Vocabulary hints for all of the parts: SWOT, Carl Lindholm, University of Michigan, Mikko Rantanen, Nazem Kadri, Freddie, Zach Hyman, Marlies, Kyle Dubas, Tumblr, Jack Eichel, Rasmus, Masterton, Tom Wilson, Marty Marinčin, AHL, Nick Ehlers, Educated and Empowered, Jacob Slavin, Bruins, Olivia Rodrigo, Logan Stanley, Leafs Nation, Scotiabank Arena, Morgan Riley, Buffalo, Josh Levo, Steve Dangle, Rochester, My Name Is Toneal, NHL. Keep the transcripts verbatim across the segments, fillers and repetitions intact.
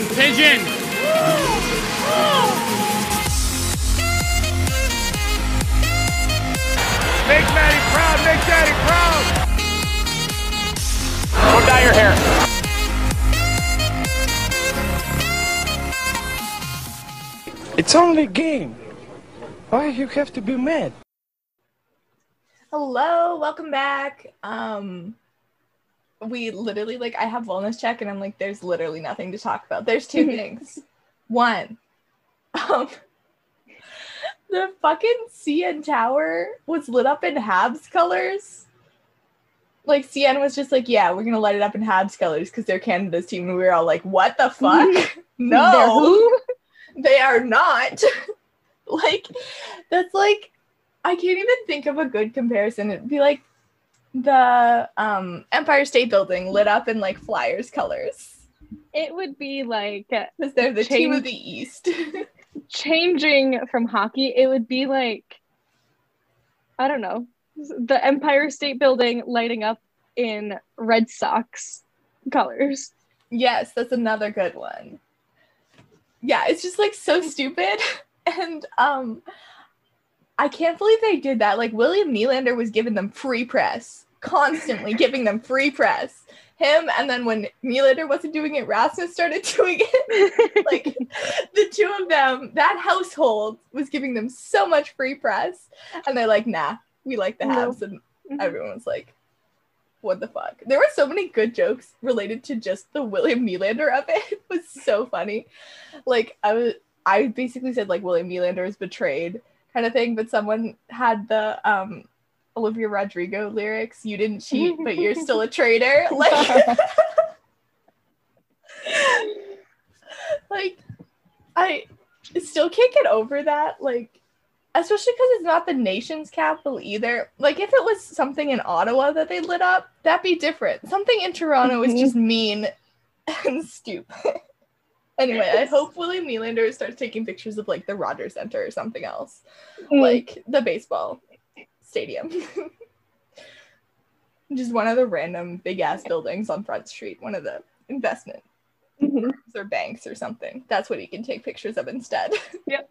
fucking pigeon. Make Maddie proud, make Daddy proud. Don't dye your hair. It's only a game. Why you have to be mad? Hello, welcome back. Um, we literally, like, I have wellness check and I'm like, there's literally nothing to talk about. There's two things. One, um, the fucking C N Tower was lit up in Habs colors. Like, C N was just like, yeah, we're going to light it up in Habs colors because they're Canada's team. And we were all like, what the fuck? No. They are not. Like, that's like, I can't even think of a good comparison. It'd be like the um, Empire State Building lit up in like Flyers colors. It would be like, because they're the change, team of the East. Changing from hockey, it would be like, I don't know, the Empire State Building lighting up in Red Sox colors. Yes, that's another good one. Yeah, it's just, like, so stupid. And um, I can't believe they did that. Like, William Nylander was giving them free press, constantly giving them free press. Him, and then when Nylander wasn't doing it, Rasmus started doing it. Like, the two of them, that household was giving them so much free press. And they're like, nah, we like the Habs. No. And mm-hmm. Everyone was like, what the fuck? There were so many good jokes related to just the William Nylander of it. It was so funny. Like, I was, I basically said, like, William Nylander is betrayed kind of thing, but someone had the um, Olivia Rodrigo lyrics, you didn't cheat, but you're still a traitor. Like, like, I still can't get over that, like, especially because it's not the nation's capital either. Like, if it was something in Ottawa that they lit up, that'd be different. Something in Toronto is just mean and stupid. Anyway, I hope William Nylander starts taking pictures of, like, the Rogers Center or something else. Mm. Like, the baseball stadium. Just one of the random big-ass buildings on Front Street. One of the investment mm-hmm. or banks or something. That's what he can take pictures of instead. Yep.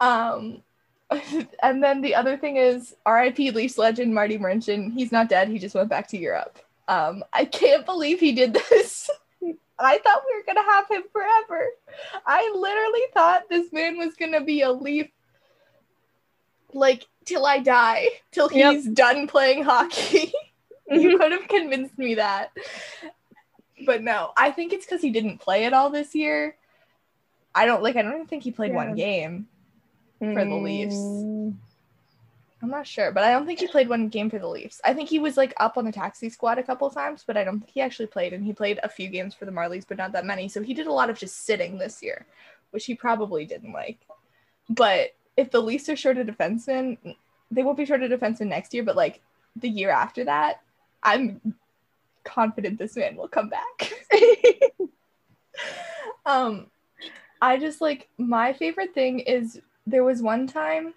um and then the other thing is R I P Leafs legend Marty Marinčin. He's not dead, he just went back to Europe. um I can't believe he did this. I thought we were gonna have him forever. I literally thought this man was gonna be a Leaf, like, till I die, till he's yep. done playing hockey. You could have convinced me that, but no, I think it's because he didn't play at all this year. I don't like I don't even think he played yeah. one game for the Leafs. Mm. I'm not sure, but I don't think he played one game for the Leafs. I think he was, like, up on the taxi squad a couple times, but I don't think he actually played, and he played a few games for the Marlies, but not that many. So he did a lot of just sitting this year, which he probably didn't like. But if the Leafs are short a defenseman, they won't be short a defenseman next year, but, like, the year after that, I'm confident this man will come back. um I just, like, my favorite thing is there was one time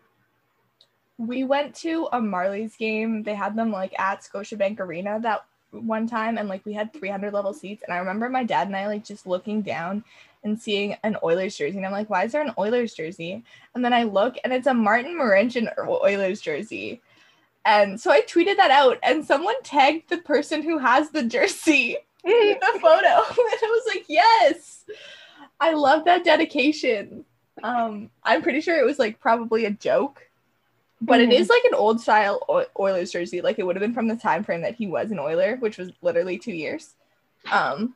we went to a Marlies game. They had them, like, at Scotiabank Arena that one time, and, like, we had three hundred level seats, and I remember my dad and I, like, just looking down and seeing an Oilers jersey, and I'm like, why is there an Oilers jersey? And then I look, and it's a Marty Marinčin Oilers jersey. And so I tweeted that out, and someone tagged the person who has the jersey in the photo, and I was like, yes! I love that dedication. Um, I'm pretty sure it was, like, probably a joke, but mm-hmm. it is, like, an old style o- Oilers jersey. Like, it would have been from the time frame that he was an Oiler, which was literally two years. Um,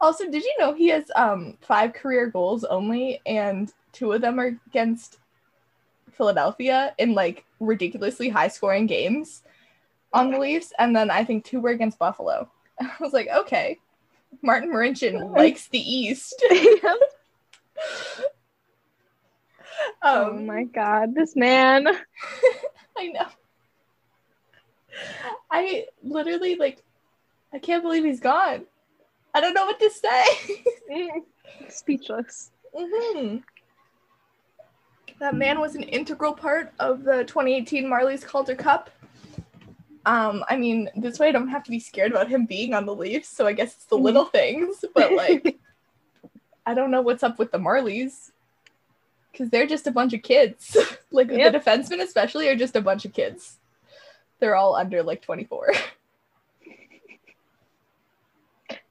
also, did you know he has um, five career goals only, and two of them are against Philadelphia in, like, ridiculously high-scoring games on the Leafs, and then I think two were against Buffalo. I was like, okay. Marty Marinčin likes the East. um, oh my god, this man. I know. I literally, like, I can't believe he's gone. I don't know what to say. Speechless. Mm-hmm. That man was an integral part of the twenty eighteen Marlies Calder Cup. Um, I mean, this way I don't have to be scared about him being on the Leafs, so I guess it's the little things, but, like, I don't know what's up with the Marlies, because they're just a bunch of kids. Like, yep. The defensemen especially are just a bunch of kids. They're all under, like, twenty-four.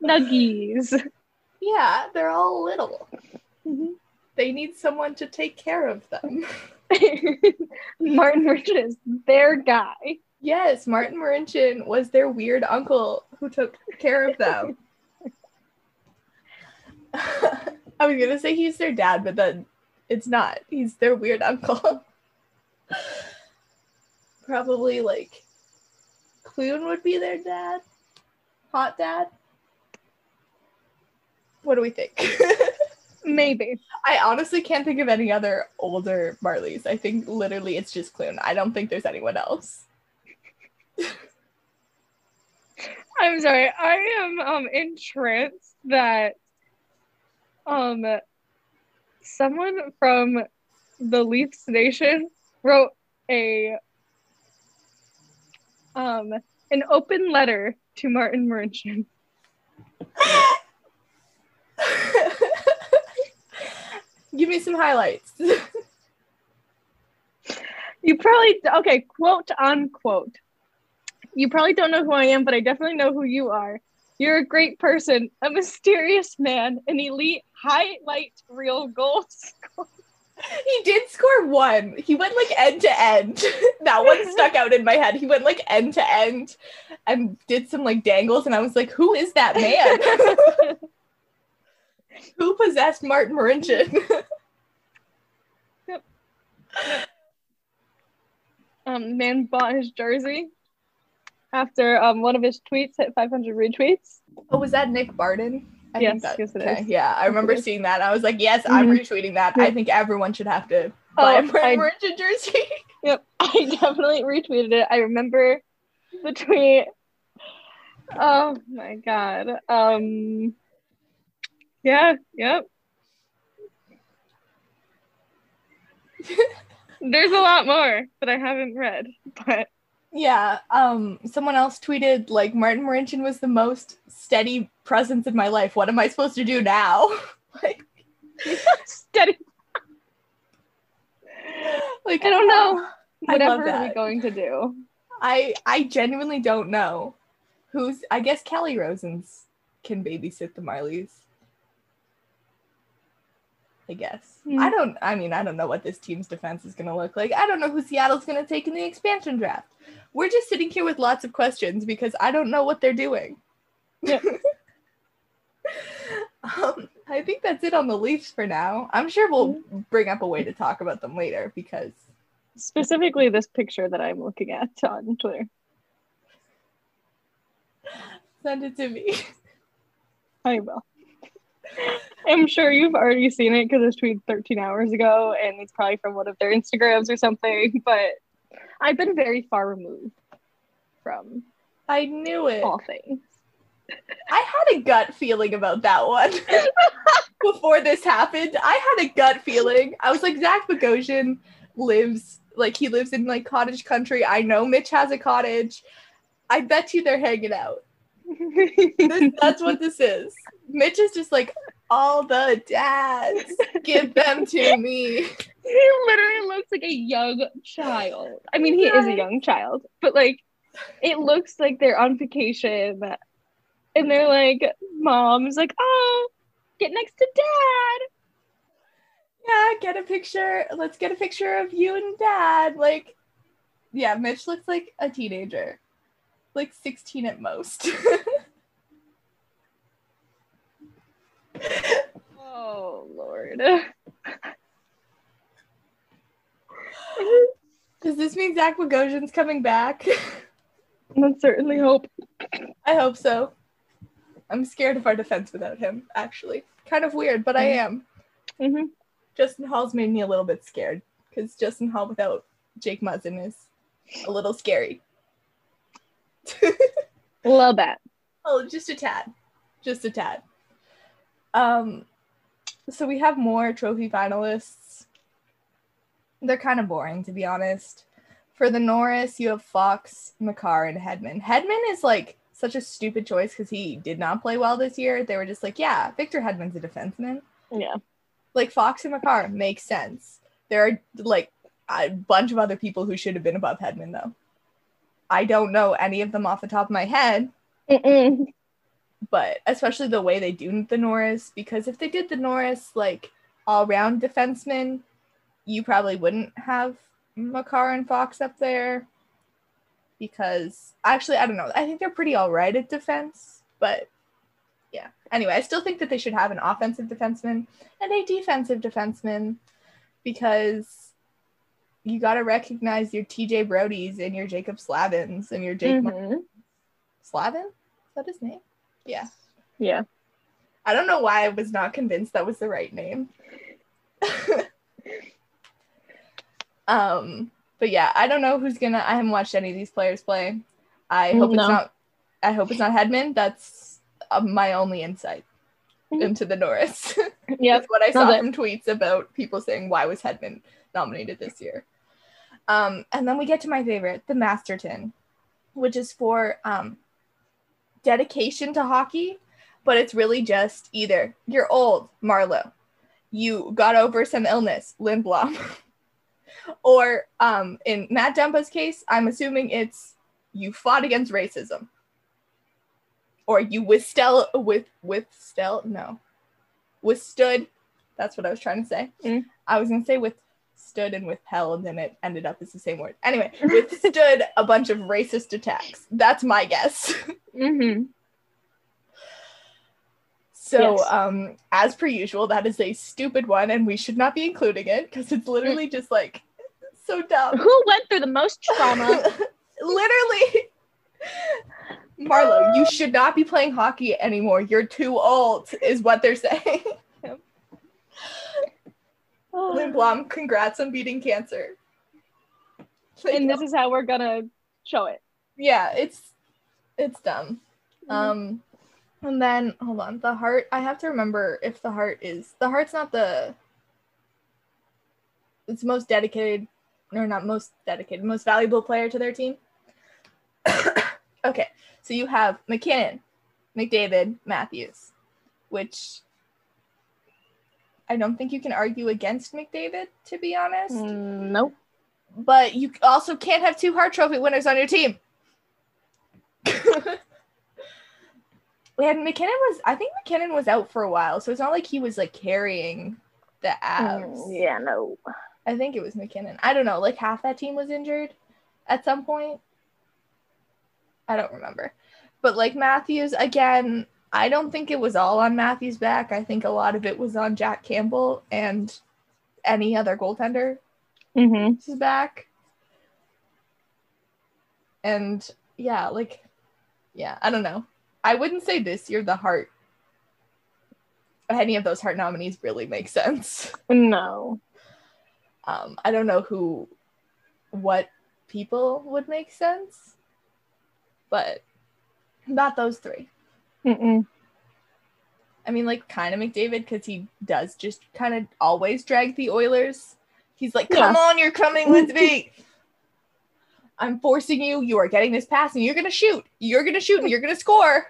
Nuggies. Yeah, they're all little. Mm-hmm. They need someone to take care of them. Martin Marinčin is their guy. Yes, Martin Marinčin was their weird uncle who took care of them. I was going to say he's their dad, but then it's not. He's their weird uncle. Probably, like, Clune would be their dad. Hot dad. What do we think? Maybe. I honestly can't think of any other older Marlies. I think literally it's just Clune. I don't think there's anyone else. I'm sorry. I am um entranced that um someone from the Leafs Nation wrote a um an open letter to Martin Marinčin. Give me some highlights. You probably, okay, quote unquote. You probably don't know who I am, but I definitely know who you are. You're a great person, a mysterious man, an elite highlight reel goal scorer. He did score one. He went like end to end. That one stuck out in my head. He went like end to end and did some like dangles, and I was like, who is that man? Who possessed Martin Marinčin? Yep. Yep. Um, man bought his jersey after um one of his tweets hit five hundred retweets. Oh, was that Nick Barden? I yes, think that, yes, it okay. is. Yeah, I remember seeing that. I was like, yes, mm-hmm. I'm retweeting that. Yep. I think everyone should have to buy oh, a Martin Marinčin jersey. Yep, I definitely retweeted it. I remember the tweet. Oh my god. Um. Yeah, yep. There's a lot more that I haven't read, but... Yeah, um, someone else tweeted, like, Martin Marinčin was the most steady presence in my life. What am I supposed to do now? Like... Steady... Like, I don't know. Whatever are we going to do? I, I genuinely don't know. Who's... I guess Kelly Rosens can babysit the Marlies. I guess. Mm. I don't, I mean, I don't know what this team's defense is going to look like. I don't know who Seattle's going to take in the expansion draft. We're just sitting here with lots of questions because I don't know what they're doing. Yep. um, I think that's it on the Leafs for now. I'm sure we'll bring up a way to talk about them later because... Specifically this picture that I'm looking at on Twitter. Send it to me. I will. I'm sure you've already seen it because it was tweeted thirteen hours ago and it's probably from one of their Instagrams or something, but I've been very far removed from I knew it. All things. I had a gut feeling about that one before this happened. I had a gut feeling. I was like, Zach Bogosian lives, like he lives in like cottage country. I know Mitch has a cottage. I bet you they're hanging out. This, that's what this is. Mitch is just like, all the dads, give them to me. He literally looks like a young child. I mean, he is a young child, but like, it looks like they're on vacation and they're like, mom's like, oh, get next to dad. Yeah, get a picture. Let's get a picture of you and dad. Like, yeah, Mitch looks like a teenager. Like sixteen at most. Oh, Lord. Does this mean Zach Bogosian's coming back? I certainly hope. I hope so. I'm scared of our defense without him, actually. Kind of weird, but I am. Mm-hmm. Justin Hall's made me a little bit scared because Justin Hall without Jake Muzzin is a little scary. A little bit. Oh, just a tad. Just a tad. Um, so we have more trophy finalists. They're kind of boring, to be honest. For the Norris, you have Fox, Makar, and Hedman. Hedman is, like, such a stupid choice because he did not play well this year. They were just like, yeah, Victor Hedman's a defenseman. Yeah. Like, Fox and Makar make sense. There are, like, a bunch of other people who should have been above Hedman, though. I don't know any of them off the top of my head. Mm-mm. But especially the way they do the Norris, because if they did the Norris, like, all-round defenseman, you probably wouldn't have Makar and Fox up there, because actually, I don't know. I think they're pretty all right at defense, but yeah. Anyway, I still think that they should have an offensive defenseman and a defensive defenseman, because you got to recognize your T J Brodies and your Jacob Slavins and your Jake mm-hmm. Slavin? Is that his name? Yeah. Yeah. I don't know why I was not convinced that was the right name. Um, but yeah, I don't know who's gonna, I haven't watched any of these players play. I hope no. it's not, I hope it's not Hedman. That's uh, my only insight into the Norris. Yeah. That's what I saw from tweets about people saying, why was Hedman nominated this year? Um, and then we get to my favorite, the Masterton, which is for, um, dedication to hockey, but it's really just either you're old, Marlowe, you got over some illness, Lindblom. Or um, in Matt Dumba's case, I'm assuming it's you fought against racism, or you withstood with withstood no withstood. That's what I was trying to say. Mm. I was gonna say withstood and withheld, and it ended up as the same word. Anyway, withstood a bunch of racist attacks. That's my guess. Mm-hmm. So yes. um, as per usual, that is a stupid one, and we should not be including it because it's literally just like so dumb. Who went through the most trauma? Literally. Marlo, you should not be playing hockey anymore. You're too old is what they're saying. Lindblom, congrats on beating cancer. Like, and this is how we're going to show it. Yeah, it's it's dumb. Mm-hmm. Um. And then, hold on, the heart, I have to remember if the heart is, the heart's not the, it's most dedicated, or not most dedicated, most valuable player to their team. Okay, so you have McKinnon, McDavid, Matthews, which I don't think you can argue against McDavid, to be honest. Mm, nope. But you also can't have two Hart Trophy winners on your team. And McKinnon was, I think McKinnon was out for a while, so it's not like he was, like, carrying the Avs. Yeah, no. I think it was McKinnon. I don't know, like, half that team was injured at some point. I don't remember. But, like, Matthews, again, I don't think it was all on Matthews' back. I think a lot of it was on Jack Campbell and any other goaltender. Mm-hmm. His back. And, yeah, like, yeah, I don't know. I wouldn't say this year the Hart, any of those Hart nominees really make sense. No. Um, I don't know who, what people would make sense, but not those three. Mm-mm. I mean, like, kind of McDavid, because he does just kind of always drag the Oilers. He's like, come yeah. on, you're coming with me. I'm forcing you, you are getting this pass, and you're going to shoot. You're going to shoot, and you're going to score.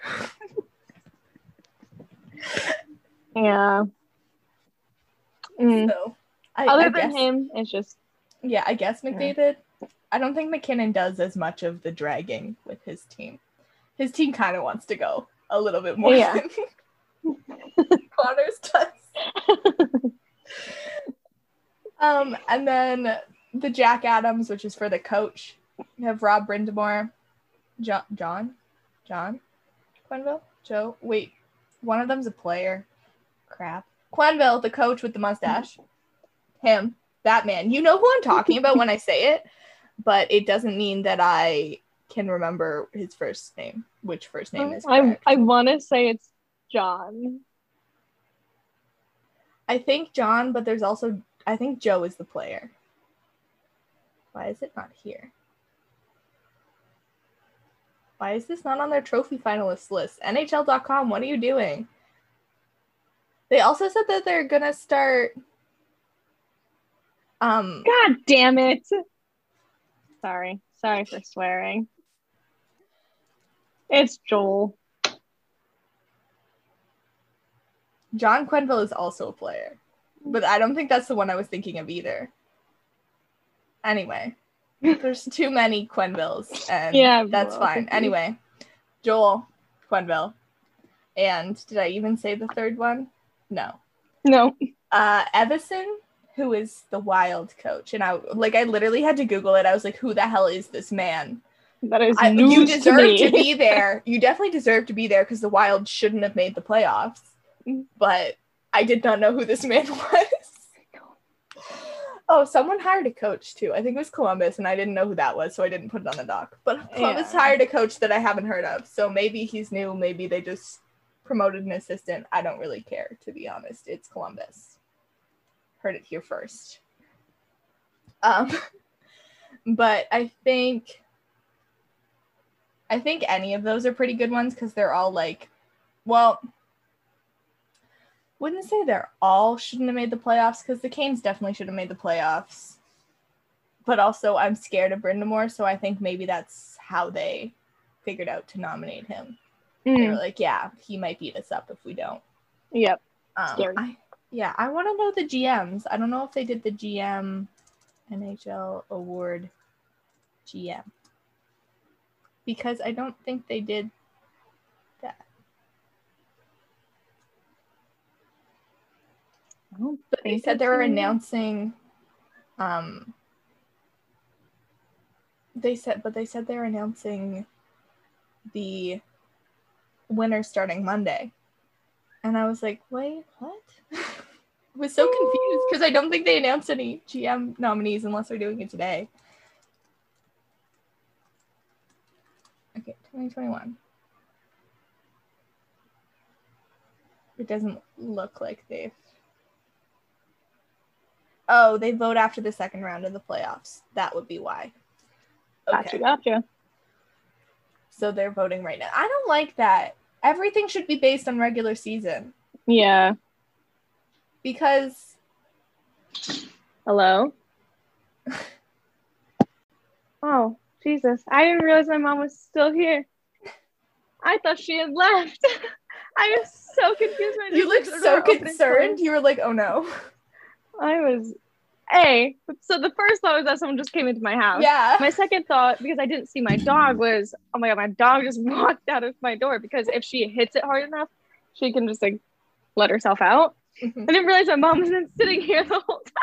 Yeah. Mm. So, I, Other I than guess, him, it's just... Yeah, I guess McDavid. Yeah. I don't think McKinnon does as much of the dragging with his team. His team kind of wants to go a little bit more yeah. than Connor's does. um, and then the Jack Adams, which is for the coach. You have Rob Brindamore, John, John, John, Quenneville, Joe. Wait, one of them's a player. Crap. Quenneville, the coach with the mustache. Him, that man. You know who I'm talking about when I say it, but it doesn't mean that I can remember his first name. Which first name is correct. I I want to say it's John. I think John, but there's also I think Joe is the player. Why is it not here? Why is this not on their trophy finalist list? N H L dot com, what are you doing? They also said that they're going to start... Um, God damn it. Sorry. Sorry for swearing. It's Joel. John Quenneville is also a player, but I don't think that's the one I was thinking of either. Anyway, there's too many Quennevilles, and yeah, that's well, fine. Anyway, Joel Quenneville. And did I even say the third one? No. No. Uh, Evison, who is the Wild coach. And I like I literally had to Google it. I was like, who the hell is this man? That is I, news you deserve to, me. to be there. You definitely deserve to be there because the Wild shouldn't have made the playoffs. But I did not know who this man was. Oh, someone hired a coach, too. I think it was Columbus, and I didn't know who that was, so I didn't put it on the doc. But Columbus yeah. hired a coach that I haven't heard of, so maybe he's new. Maybe they just promoted an assistant. I don't really care, to be honest. It's Columbus. Heard it here first. Um, but I think... I think any of those are pretty good ones because they're all like, well, wouldn't say they're all shouldn't have made the playoffs because the Canes definitely should have made the playoffs. But also I'm scared of Brindamore, so I think maybe that's how they figured out to nominate him. Mm. They were like, yeah, he might beat us up if we don't. Yep. Um, Scary. I, yeah, I want to know the G Ms. I don't know if they did the G M N H L award G M. Because I don't think they did that. But they said they were announcing, um, they said, but they said they were announcing the winner starting Monday. And I was like, wait, what? I was so confused because I don't think they announced any G M nominees unless they're doing it today. Okay, twenty twenty-one. It doesn't look like they've... Oh, they vote after the second round of the playoffs. That would be why. Okay. Gotcha, gotcha. So they're voting right now. I don't like that. Everything should be based on regular season. Yeah. Because... Hello? Oh. Jesus, I didn't realize my mom was still here. I thought she had left. I was so confused. My you looked so concerned. You were like, oh no. I was, A, so the first thought was that someone just came into my house. Yeah. My second thought, because I didn't see my dog, was, oh my God, my dog just walked out of my door because if she hits it hard enough, she can just like let herself out. Mm-hmm. I didn't realize my mom wasn't sitting here the whole time.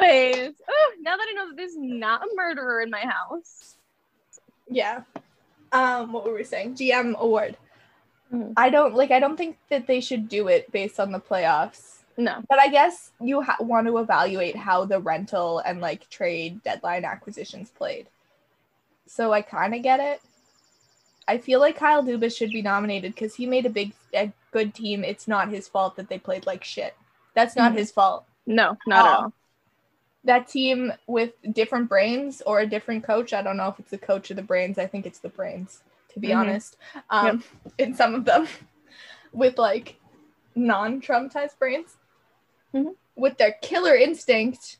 Anyways, oh, now that I know that there's not a murderer in my house. Yeah. Um, what were we saying? G M award. Mm-hmm. I don't, like, I don't think that they should do it based on the playoffs. No. But I guess you ha- want to evaluate how the rental and, like, trade deadline acquisitions played. So I kind of get it. I feel like Kyle Dubas should be nominated because he made a big, a good team. It's not his fault that they played like shit. That's not mm-hmm. his fault. No, not at all. all. That team with different brains or a different coach. I don't know if it's the coach or the brains. I think it's the brains, to be mm-hmm. honest. Um, yep. In some of them, with like non-traumatized brains, mm-hmm. with their killer instinct,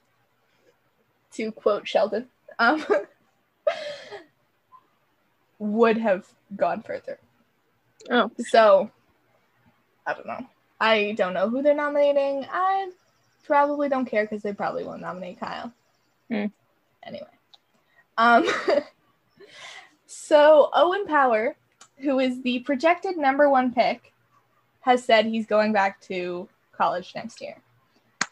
to quote Sheldon, um, would have gone further. Oh, so I don't know. I don't know who they're nominating. I. Probably don't care because they probably won't nominate Kyle. Mm. Anyway. Um, so Owen Power, who is the projected number one pick, has said he's going back to college next year,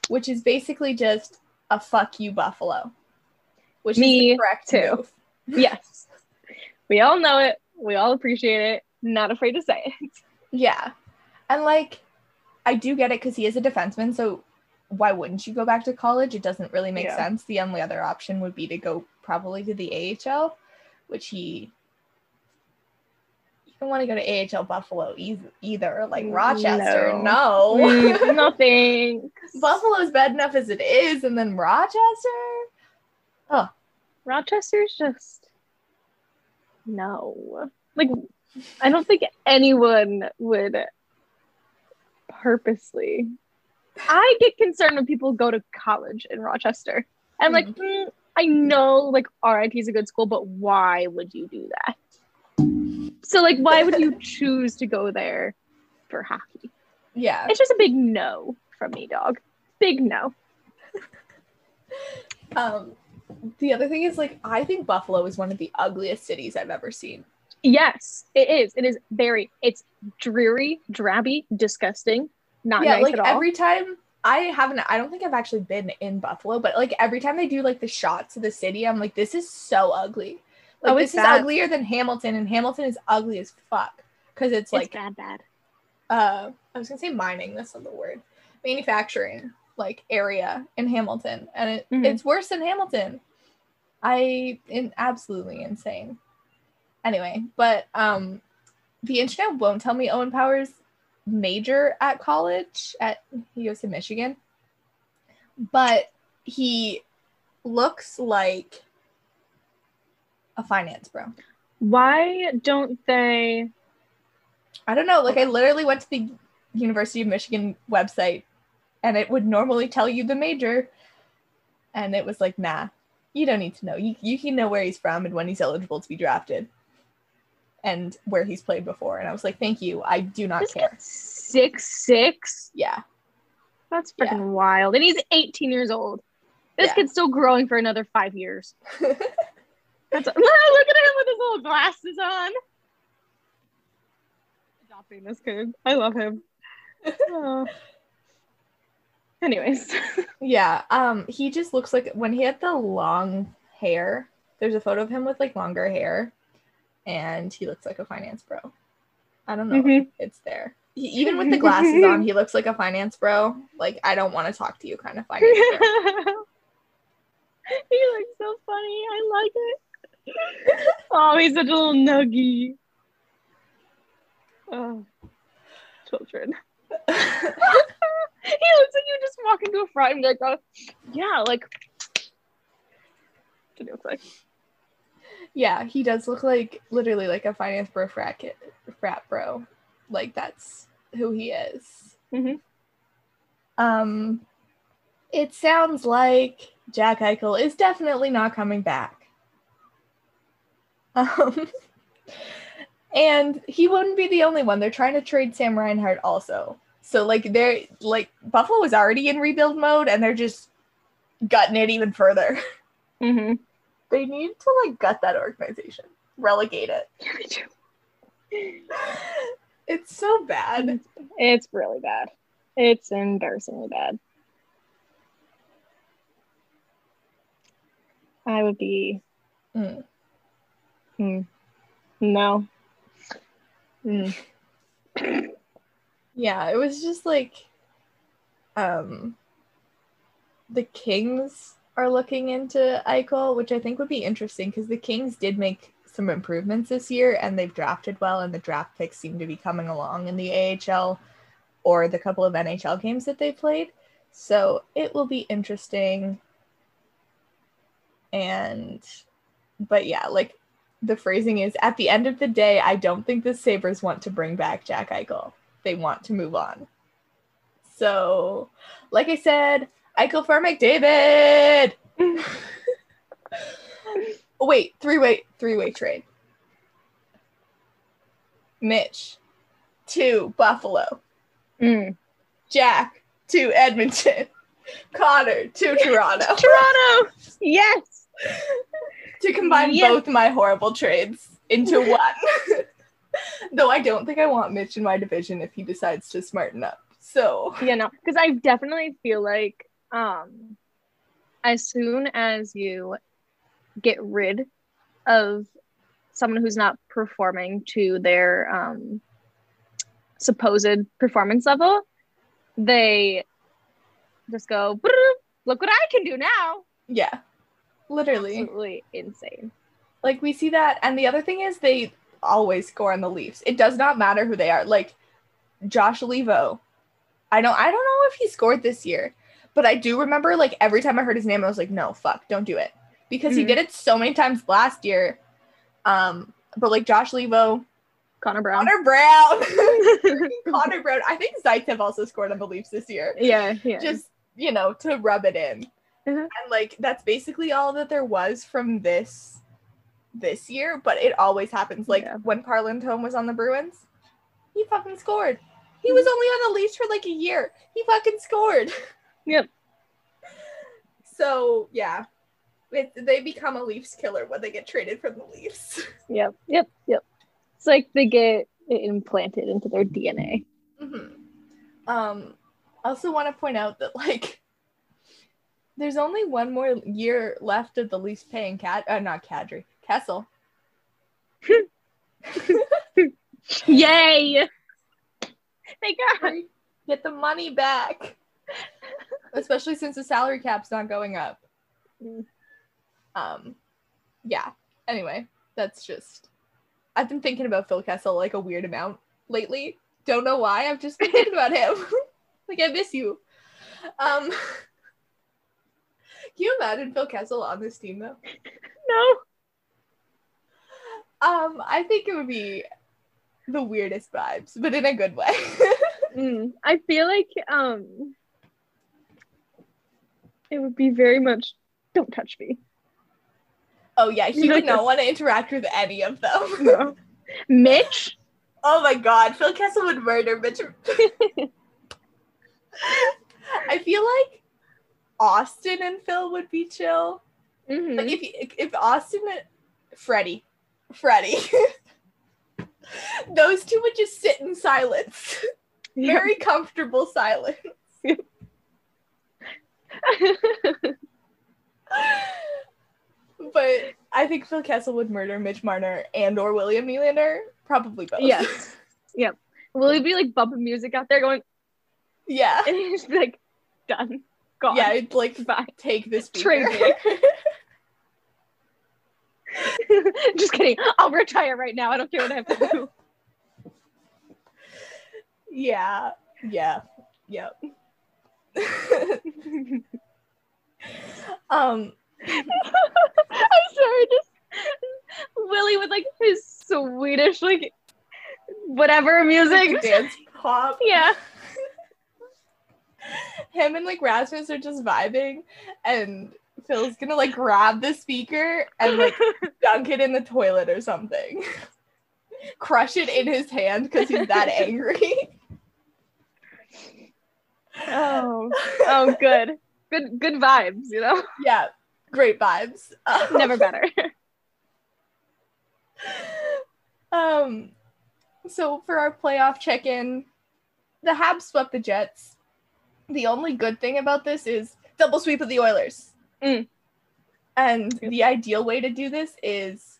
which is basically just a fuck you, Buffalo. Which Me is the correct too. Move. Yes. We all know it. We all appreciate it. Not afraid to say it. Yeah. And like, I do get it because he is a defenseman, so why wouldn't you go back to college? It doesn't really make yeah. sense. The only other option would be to go probably to the A H L, which he you don't want to go to A H L Buffalo e- either, like Rochester. No, no. Nothing. Buffalo's bad enough as it is, and then Rochester. Oh, Rochester's just no. Like, I don't think anyone would purposely I get concerned when people go to college in Rochester. And I'm like, mm, I know, like, R I T is a good school, but why would you do that? So, like, why would you choose to go there for hockey? Yeah. It's just a big no from me, dog. Big no. um, the other thing is, like, I think Buffalo is one of the ugliest cities I've ever seen. Yes, it is. It is very, it's dreary, drabby, disgusting, not yeah, nice like at all. Yeah, like, every time... I haven't, I don't think I've actually been in Buffalo, but like every time they do like the shots of the city, I'm like, this is so ugly. Like oh, this bad. Is uglier than Hamilton, and Hamilton is ugly as fuck. Cause it's, it's like bad, bad. Uh, I was gonna say mining, that's not the word. Manufacturing like area in Hamilton. And it, mm-hmm. it's worse than Hamilton. I, in, absolutely insane. Anyway, but um, the internet won't tell me Owen Powers major at college at he goes to Michigan, but he looks like a finance bro. Why don't they? I don't know. Like, I literally went to the University of Michigan website, and it would normally tell you the major, and it was like, nah, you don't need to know. You you can know where he's from and when he's eligible to be drafted. And where he's played before. And I was like, thank you. I do not this care. six six Yeah. That's freaking yeah. wild. And he's eighteen years old. This yeah. kid's still growing for another five years. That's a- Look at him with his little glasses on. Adopting this kid. I love him. Oh. Anyways. yeah. Um. He just looks like when he had the long hair, there's a photo of him with like longer hair. And he looks like a finance bro. I don't know. Mm-hmm. It's there. He, even with the glasses on, he looks like a finance bro. Like, I don't want to talk to you kind of finance bro. He looks so funny. I like it. Oh, he's such a little nuggie. Oh, children. He looks like you just walk into a front and be like, oh, yeah, like. What he looks like. Yeah, he does look like literally like a finance bro frat kid, frat bro. Like, that's who he is. Mm-hmm. Um, it sounds like Jack Eichel is definitely not coming back. Um, and he wouldn't be the only one. They're trying to trade Sam Reinhart also. So like they're like Buffalo is already in rebuild mode, and they're just gutting it even further. Mm-hmm. They need to, like, gut that organization. Relegate it. Yeah, they do. It's so bad. It's really bad. It's embarrassingly bad. I would be... Mm. Mm. No. Mm. Yeah, it was just, like, um, the Kings... are looking into Eichel, which I think would be interesting because the Kings did make some improvements this year, and they've drafted well, and the draft picks seem to be coming along in the A H L or the couple of N H L games that they played. So it will be interesting. And, but yeah, like the phrasing is, at the end of the day, I don't think the Sabres want to bring back Jack Eichel. They want to move on. So, like I said, Eichel for McDavid. Wait, three-way, three-way trade. Mitch to Buffalo. Mm. Jack to Edmonton. Connor to Toronto. Toronto. Yes. To combine yes. both my horrible trades into one. Though I don't think I want Mitch in my division if he decides to smarten up. So yeah, no, because I definitely feel like. Um, as soon as you get rid of someone who's not performing to their um, supposed performance level, they just go, look what I can do now. Yeah, literally. Absolutely insane. Like, we see that. And the other thing is they always score on the Leafs. It does not matter who they are. Like, Josh Levo. I don't, I don't know if he scored this year. But I do remember, like, every time I heard his name, I was like, no, fuck, don't do it. Because mm-hmm. he did it so many times last year. Um, but, like, Josh Levo, Connor Brown. Connor Brown. Connor Brown. I think Zaitsev also scored on the Leafs this year. Yeah, yeah. Just, you know, to rub it in. Mm-hmm. And, like, that's basically all that there was from this this year, but it always happens. Like, yeah. when Carl Lindholm was on the Bruins, he fucking scored. He was only on the Leafs for, like, a year. He fucking scored. Yep. So, yeah. It, they become a Leafs killer when they get traded from the Leafs. Yep, yep, yep. It's like they get implanted into their D N A. Mm-hmm. Um, I also want to point out that, like, there's only one more year left of the Leafs paying Cad- uh, not Kadri, Kessel. Yay! They got get the money back. Especially since the salary cap's not going up. Mm. Um, yeah. Anyway, that's just... I've been thinking about Phil Kessel, like, a weird amount lately. Don't know why. I've just been thinking about him. Like, I miss you. Um... Can you imagine Phil Kessel on this team, though? No. Um, I think it would be the weirdest vibes, but in a good way. mm, I feel like um, it would be very much, don't touch me. Oh, yeah. He like would not want to interact with any of them. No. Mitch? Oh, my God. Phil Kessel would murder Mitch. I feel like Austin and Phil would be chill. Mm-hmm. Like if if Austin and Freddie, Freddie, those two would just sit in silence, yeah. very comfortable silence. Yeah. But I think Phil Kessel would murder Mitch Marner and or William Nylander, probably both. Yes, yeah. Will he be like bumping music out there going? Yeah, and he's just be like done. God. Yeah, I'd like Bye. Take this speaker. Just kidding. I'll retire right now. I don't care what I have to do. Yeah. Yeah. Yep. um I'm sorry, just Willie with like his Swedish like whatever music. Dance pop. Yeah. Him and like Rasmus are just vibing, and Phil's gonna like grab the speaker and like dunk it in the toilet or something, crush it in his hand because he's that angry. Oh, oh, good, good, good vibes, you know? Yeah, great vibes. Um, Never better. um, so for our playoff check-in, the Habs swept the Jets. The only good thing about this is double sweep of the Oilers. Mm. And the ideal way to do this is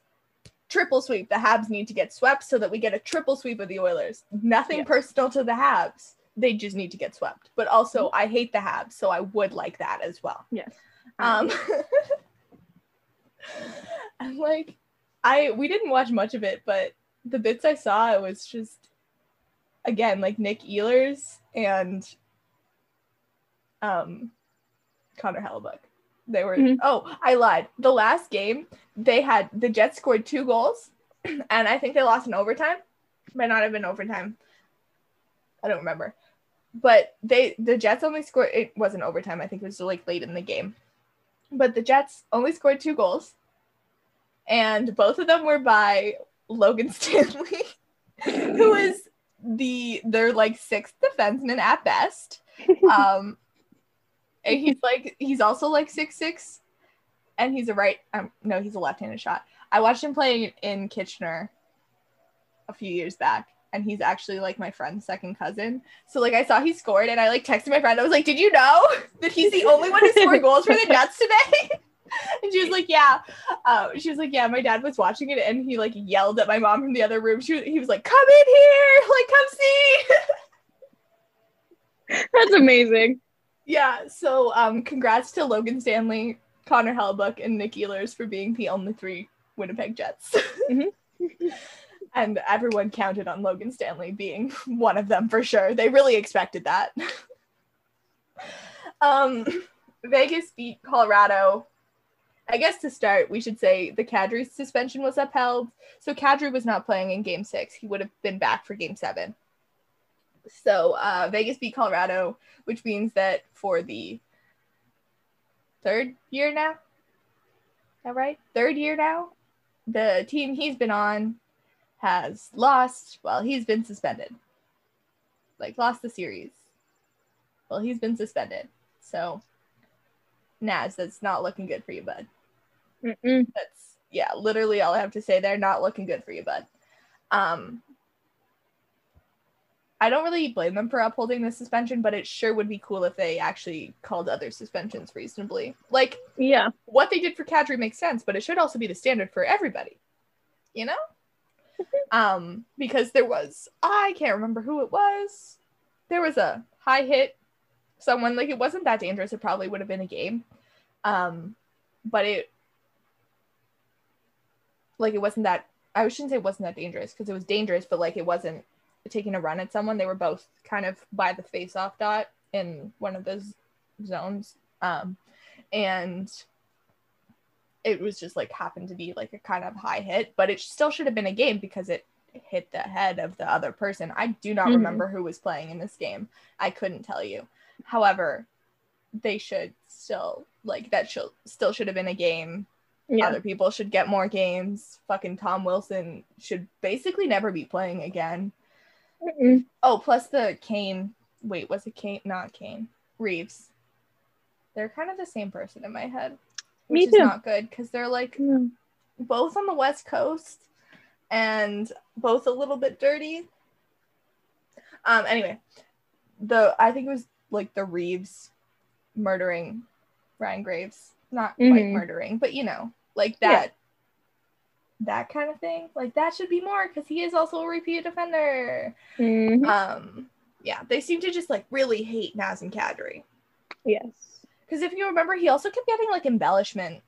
triple sweep. The Habs need to get swept so that we get a triple sweep of the Oilers. Nothing yeah. personal to the Habs. They just need to get swept. But also, mm-hmm. I hate the Habs, so I would like that as well. Yes. Um, I'm like, I we didn't watch much of it, but the bits I saw, it was just, again, like Nick Ehlers and... Um, Connor Hellebuyck. They were, mm-hmm. oh, I lied. The last game, they had, the Jets scored two goals, and I think they lost in overtime. Might not have been overtime. I don't remember. But they, the Jets only scored, it wasn't overtime. I think it was like late in the game. But the Jets only scored two goals, and both of them were by Logan Stanley, who is the, their like sixth defenseman at best. Um, and he's like, he's also like six six, and he's a right, um, no, he's a left-handed shot. I watched him play in Kitchener a few years back, and he's actually like my friend's second cousin. So like I saw he scored, and I like texted my friend. I was like, did you know that he's the only one who scored goals for the Jets today? And she was like, yeah. Uh, she was like, yeah, my dad was watching it, and he like yelled at my mom from the other room. She was, he was like, come in here, like come see. That's amazing. Yeah, so um, congrats to Logan Stanley, Connor Hellebuyck, and Nick Ehlers for being the only three Winnipeg Jets. Mm-hmm. And everyone counted on Logan Stanley being one of them for sure. They really expected that. um, Vegas beat Colorado I guess to start, we should say the Kadri suspension was upheld. So Kadri was not playing in game six. He would have been back for game seven. So uh, Vegas beat Colorado, which means that for the third year now, is that right? Third year now, the team he's been on has lost while he's been suspended. Like, lost the series. Well, he's been suspended. So, Naz, that's not looking good for you, bud. Mm-mm. That's, yeah, literally all I have to say there. Not looking good for you, bud. Um, I don't really blame them for upholding the suspension, but it sure would be cool if they actually called other suspensions reasonably. Like, yeah, what they did for Kadri makes sense, but it should also be the standard for everybody, you know? um, because there was, I can't remember who it was. There was a high hit. Someone, like, it wasn't that dangerous. It probably would have been a game. Um, but it, like, it wasn't that, I shouldn't say it wasn't that dangerous because it was dangerous, but, like, it wasn't taking a run at someone. They were both kind of by the face-off dot in one of those zones. Um, and it was just, like, happened to be, like, a kind of high hit, but it still should have been a game because it hit the head of the other person. I do not mm-hmm. remember who was playing in this game. I couldn't tell you. However, they should still, like, that should, still should have been a game. Yeah. Other people should get more games. Fucking Tom Wilson should basically never be playing again. Mm-mm. Oh, plus the Kane. Wait, was it Kane? Not Kane. Reeves. They're kind of the same person in my head. Which Me too. Is not good because they're, like, mm. both on the West Coast and both a little bit dirty. Um. Anyway. The I think it was like the Reeves murdering Ryan Graves, not mm-hmm. quite murdering, but you know, like that, yeah. that kind of thing. Like that should be more because he is also a repeat offender. Mm-hmm. Um, yeah, they seem to just like really hate Nazem Kadri. Yes, because if you remember, he also kept getting like embellishment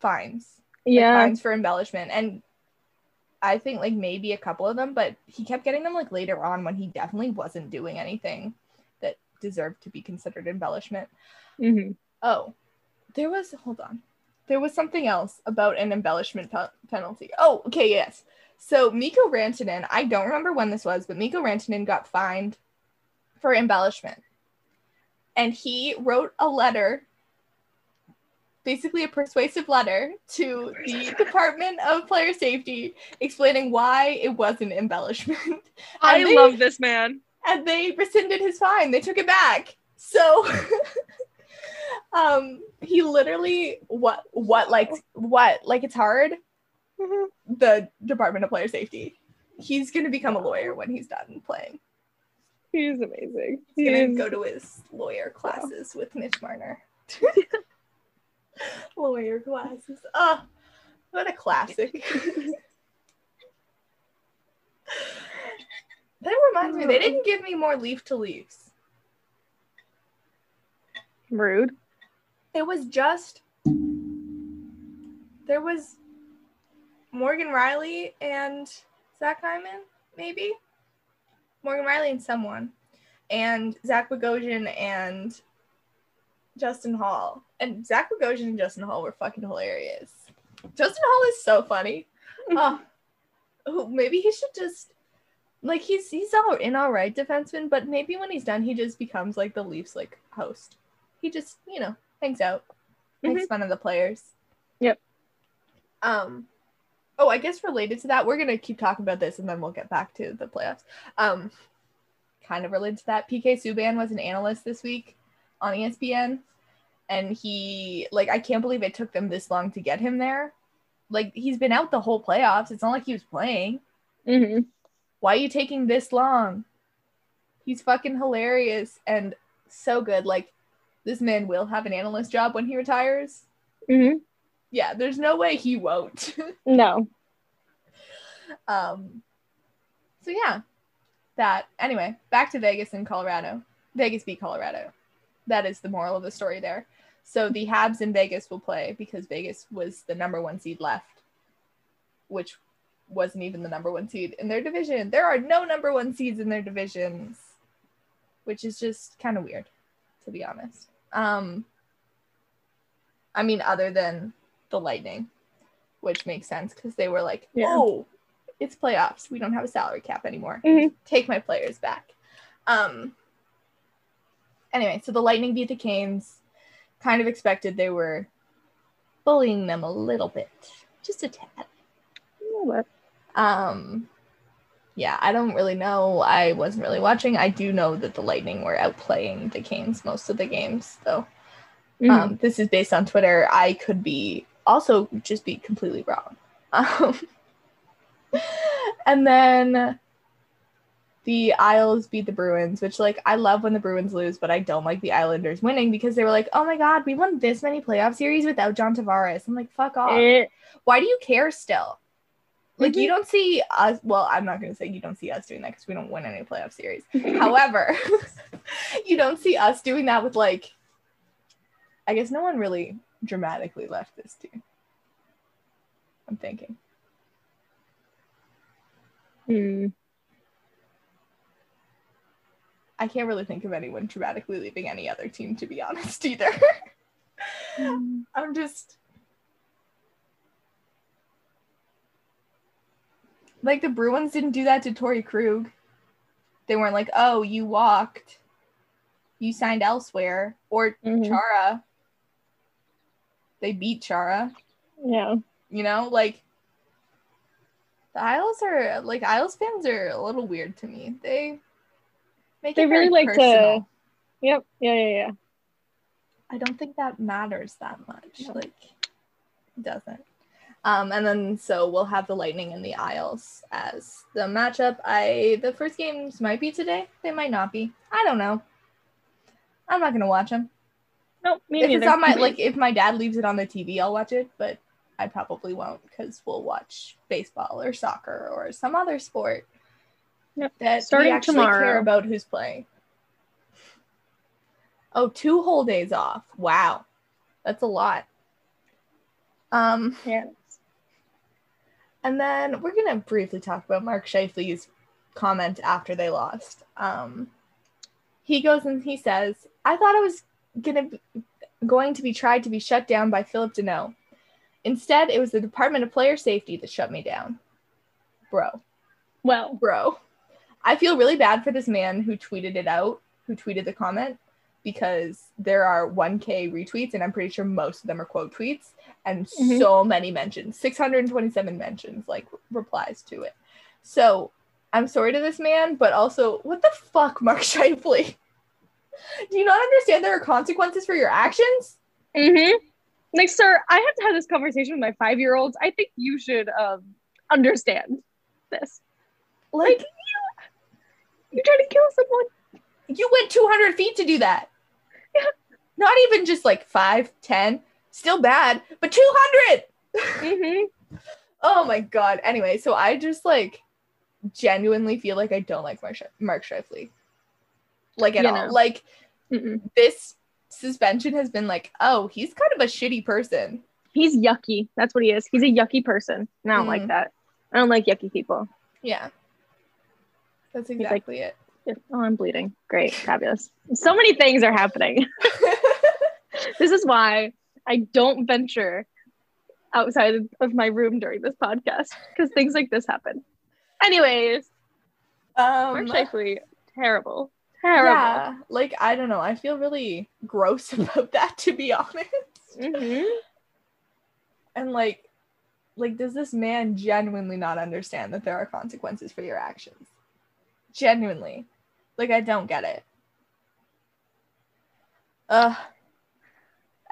fines. Yeah, like, fines for embellishment and. I think, like, maybe a couple of them, but he kept getting them, like, later on when he definitely wasn't doing anything that deserved to be considered embellishment. Mm-hmm. Oh, there was, hold on. There was something else about an embellishment pe- penalty. Oh, okay, yes. So, Mikko Rantanen, I don't remember when this was, but Mikko Rantanen got fined for embellishment. And he wrote a letter, basically a persuasive letter to the Department of Player Safety explaining why it was an embellishment. I they, love this man. And they rescinded his fine. They took it back. So um, he literally, what, what, like, what, like it's hard? Mm-hmm. The Department of Player Safety. He's going to become a lawyer when he's done playing. He's amazing. He's he going to go to his lawyer classes wow. with Mitch Marner. Lawyer classes. Oh, what a classic. That reminds me, they didn't give me more Leaf to Leafs. Rude. It was just, there was Morgan Riley and Zach Hyman, maybe? Morgan Riley and someone. And Zach Bogosian and Justin Hall. And Zach Bogosian and Justin Hall were fucking hilarious. Justin Hall is so funny. Uh, maybe he should just, like, he's he's all, an all right defenseman, but maybe when he's done, he just becomes, like, the Leafs, like, host. He just, you know, hangs out. Mm-hmm. Makes fun of the players. Yep. Um. Oh, I guess related to that, we're going to keep talking about this, and then we'll get back to the playoffs. Um. Kind of related to that, P K Subban was an analyst this week on E S P N. And he, like, I can't believe it took them this long to get him there. Like, he's been out the whole playoffs. It's not like he was playing. Mm-hmm. Why are you taking this long? He's fucking hilarious and so good. Like, this man will have an analyst job when he retires. Mm-hmm. Yeah, there's no way he won't. No. Um. So, yeah. That. Anyway, back to Vegas and Colorado. Vegas beat Colorado. That is the moral of the story there. So the Habs and Vegas will play because Vegas was the number one seed left, which wasn't even the number one seed in their division. There are no number one seeds in their divisions, which is just kind of weird, to be honest. Um, I mean, other than the Lightning, which makes sense because they were like, yeah. oh, it's playoffs. We don't have a salary cap anymore. Mm-hmm. Take my players back. Um. Anyway, so the Lightning beat the Canes. Kind of expected they were bullying them a little bit. Just a tad. A little bit. Um, yeah, I don't really know. I wasn't really watching. I do know that the Lightning were outplaying the Canes most of the games, though. Mm-hmm. Um, this is based on Twitter. I could be also just be completely wrong. Um, and then the Isles beat the Bruins, which, like, I love when the Bruins lose, but I don't like the Islanders winning because they were like, oh, my God, we won this many playoff series without John Tavares. I'm like, fuck off. Eh. Why do you care still? Like, mm-hmm. you don't see us – well, I'm not going to say you don't see us doing that because we don't win any playoff series. However, you don't see us doing that with, like – I guess no one really dramatically left this team. I'm thinking. Hmm. I can't really think of anyone dramatically leaving any other team, to be honest, either. mm. I'm just... Like, the Bruins didn't do that to Torrey Krug. They weren't like, oh, you walked. You signed elsewhere. Or mm-hmm. Chara. They beat Chara. Yeah. You know, like... The Isles are... Like, Isles fans are a little weird to me. They... Make they really like personal. To yep yeah yeah yeah I don't think that matters that much. No. Like it doesn't. Um and then so we'll have the Lightning and the Isles as the matchup. I the first games might be today, they might not be. I don't know. I'm not gonna watch them. Nope, me if neither. It's on my like if my dad leaves it on the T V I'll watch it, but I probably won't because we'll watch baseball or soccer or some other sport. Yep. That starting we actually tomorrow. Care about who's playing. Oh, two whole days off. Wow. That's a lot. Um, yes. And then we're going to briefly talk about Mark Scheifele's comment after they lost. Um, he goes and he says, I thought I was gonna be, going to be tried to be shut down by Philip Deneau. Instead, it was the Department of Player Safety that shut me down. Bro. Well. Bro. I feel really bad for this man who tweeted it out, who tweeted the comment, because there are one thousand retweets, and I'm pretty sure most of them are quote tweets, and mm-hmm. so many mentions, six hundred twenty-seven mentions, like, replies to it. So, I'm sorry to this man, but also, what the fuck, Mark Scheifele? Do you not understand there are consequences for your actions? Mm-hmm. Like, sir, I have to have this conversation with my five-year-olds. I think you should um, understand this. Like, like you, you tried to kill someone. You went two hundred feet to do that. Yeah. Not even just like five, ten, still bad, but two hundred. Mm-hmm. Oh my God. Anyway, so I just like genuinely feel like I don't like Mark, Sh- Mark Scheifele. Like at you all. Know. Like mm-mm. This suspension has been like, oh, he's kind of a shitty person. He's yucky. That's what he is. He's a yucky person. And I don't mm. like that. I don't like yucky people. Yeah. That's exactly like, it. Oh, I'm bleeding. Great. Fabulous. So many things are happening. This is why I don't venture outside of my room during this podcast because things like this happen. Anyways. Um, Mark Scheifele, terrible. Terrible. Yeah. Like, I don't know. I feel really gross about that, to be honest. Mm-hmm. And like, like, does this man genuinely not understand that there are consequences for your actions? Genuinely. Like, I don't get it. Uh.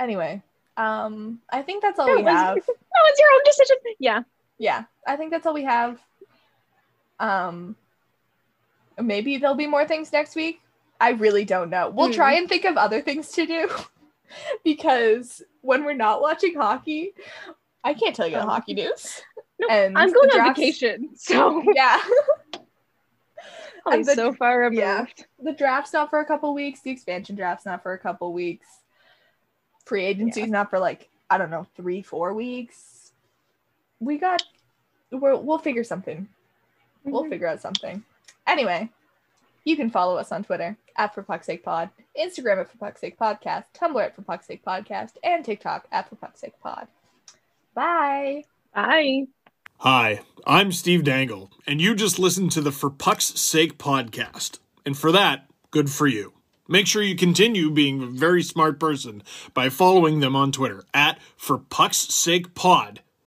Anyway, um, I think that's all that we was, have. That was your own decision. Yeah. Yeah. I think that's all we have. Um, maybe there'll be more things next week. I really don't know. We'll mm. try and think of other things to do because when we're not watching hockey, I can't tell you um, the hockey news. No, and I'm going on vacation. So, yeah. I'm so far removed. Yeah. The draft's not for a couple weeks. The expansion draft's not for a couple weeks. Free agency's yeah. not for like, I don't know, three, four weeks. We got, we're, we'll figure something. Mm-hmm. We'll figure out something. Anyway, You can follow us on Twitter at For Puck's Sake Pod, Instagram at For Puck's Sake Podcast, Tumblr at For Puck's Sake Podcast, and TikTok at For Puck's Sake Pod. Bye. Bye. Hi, I'm Steve Dangle, and you just listened to the For Puck's Sake Podcast. And for that, good for you. Make sure you continue being a very smart person by following them on Twitter at For Puck's Sake Pod.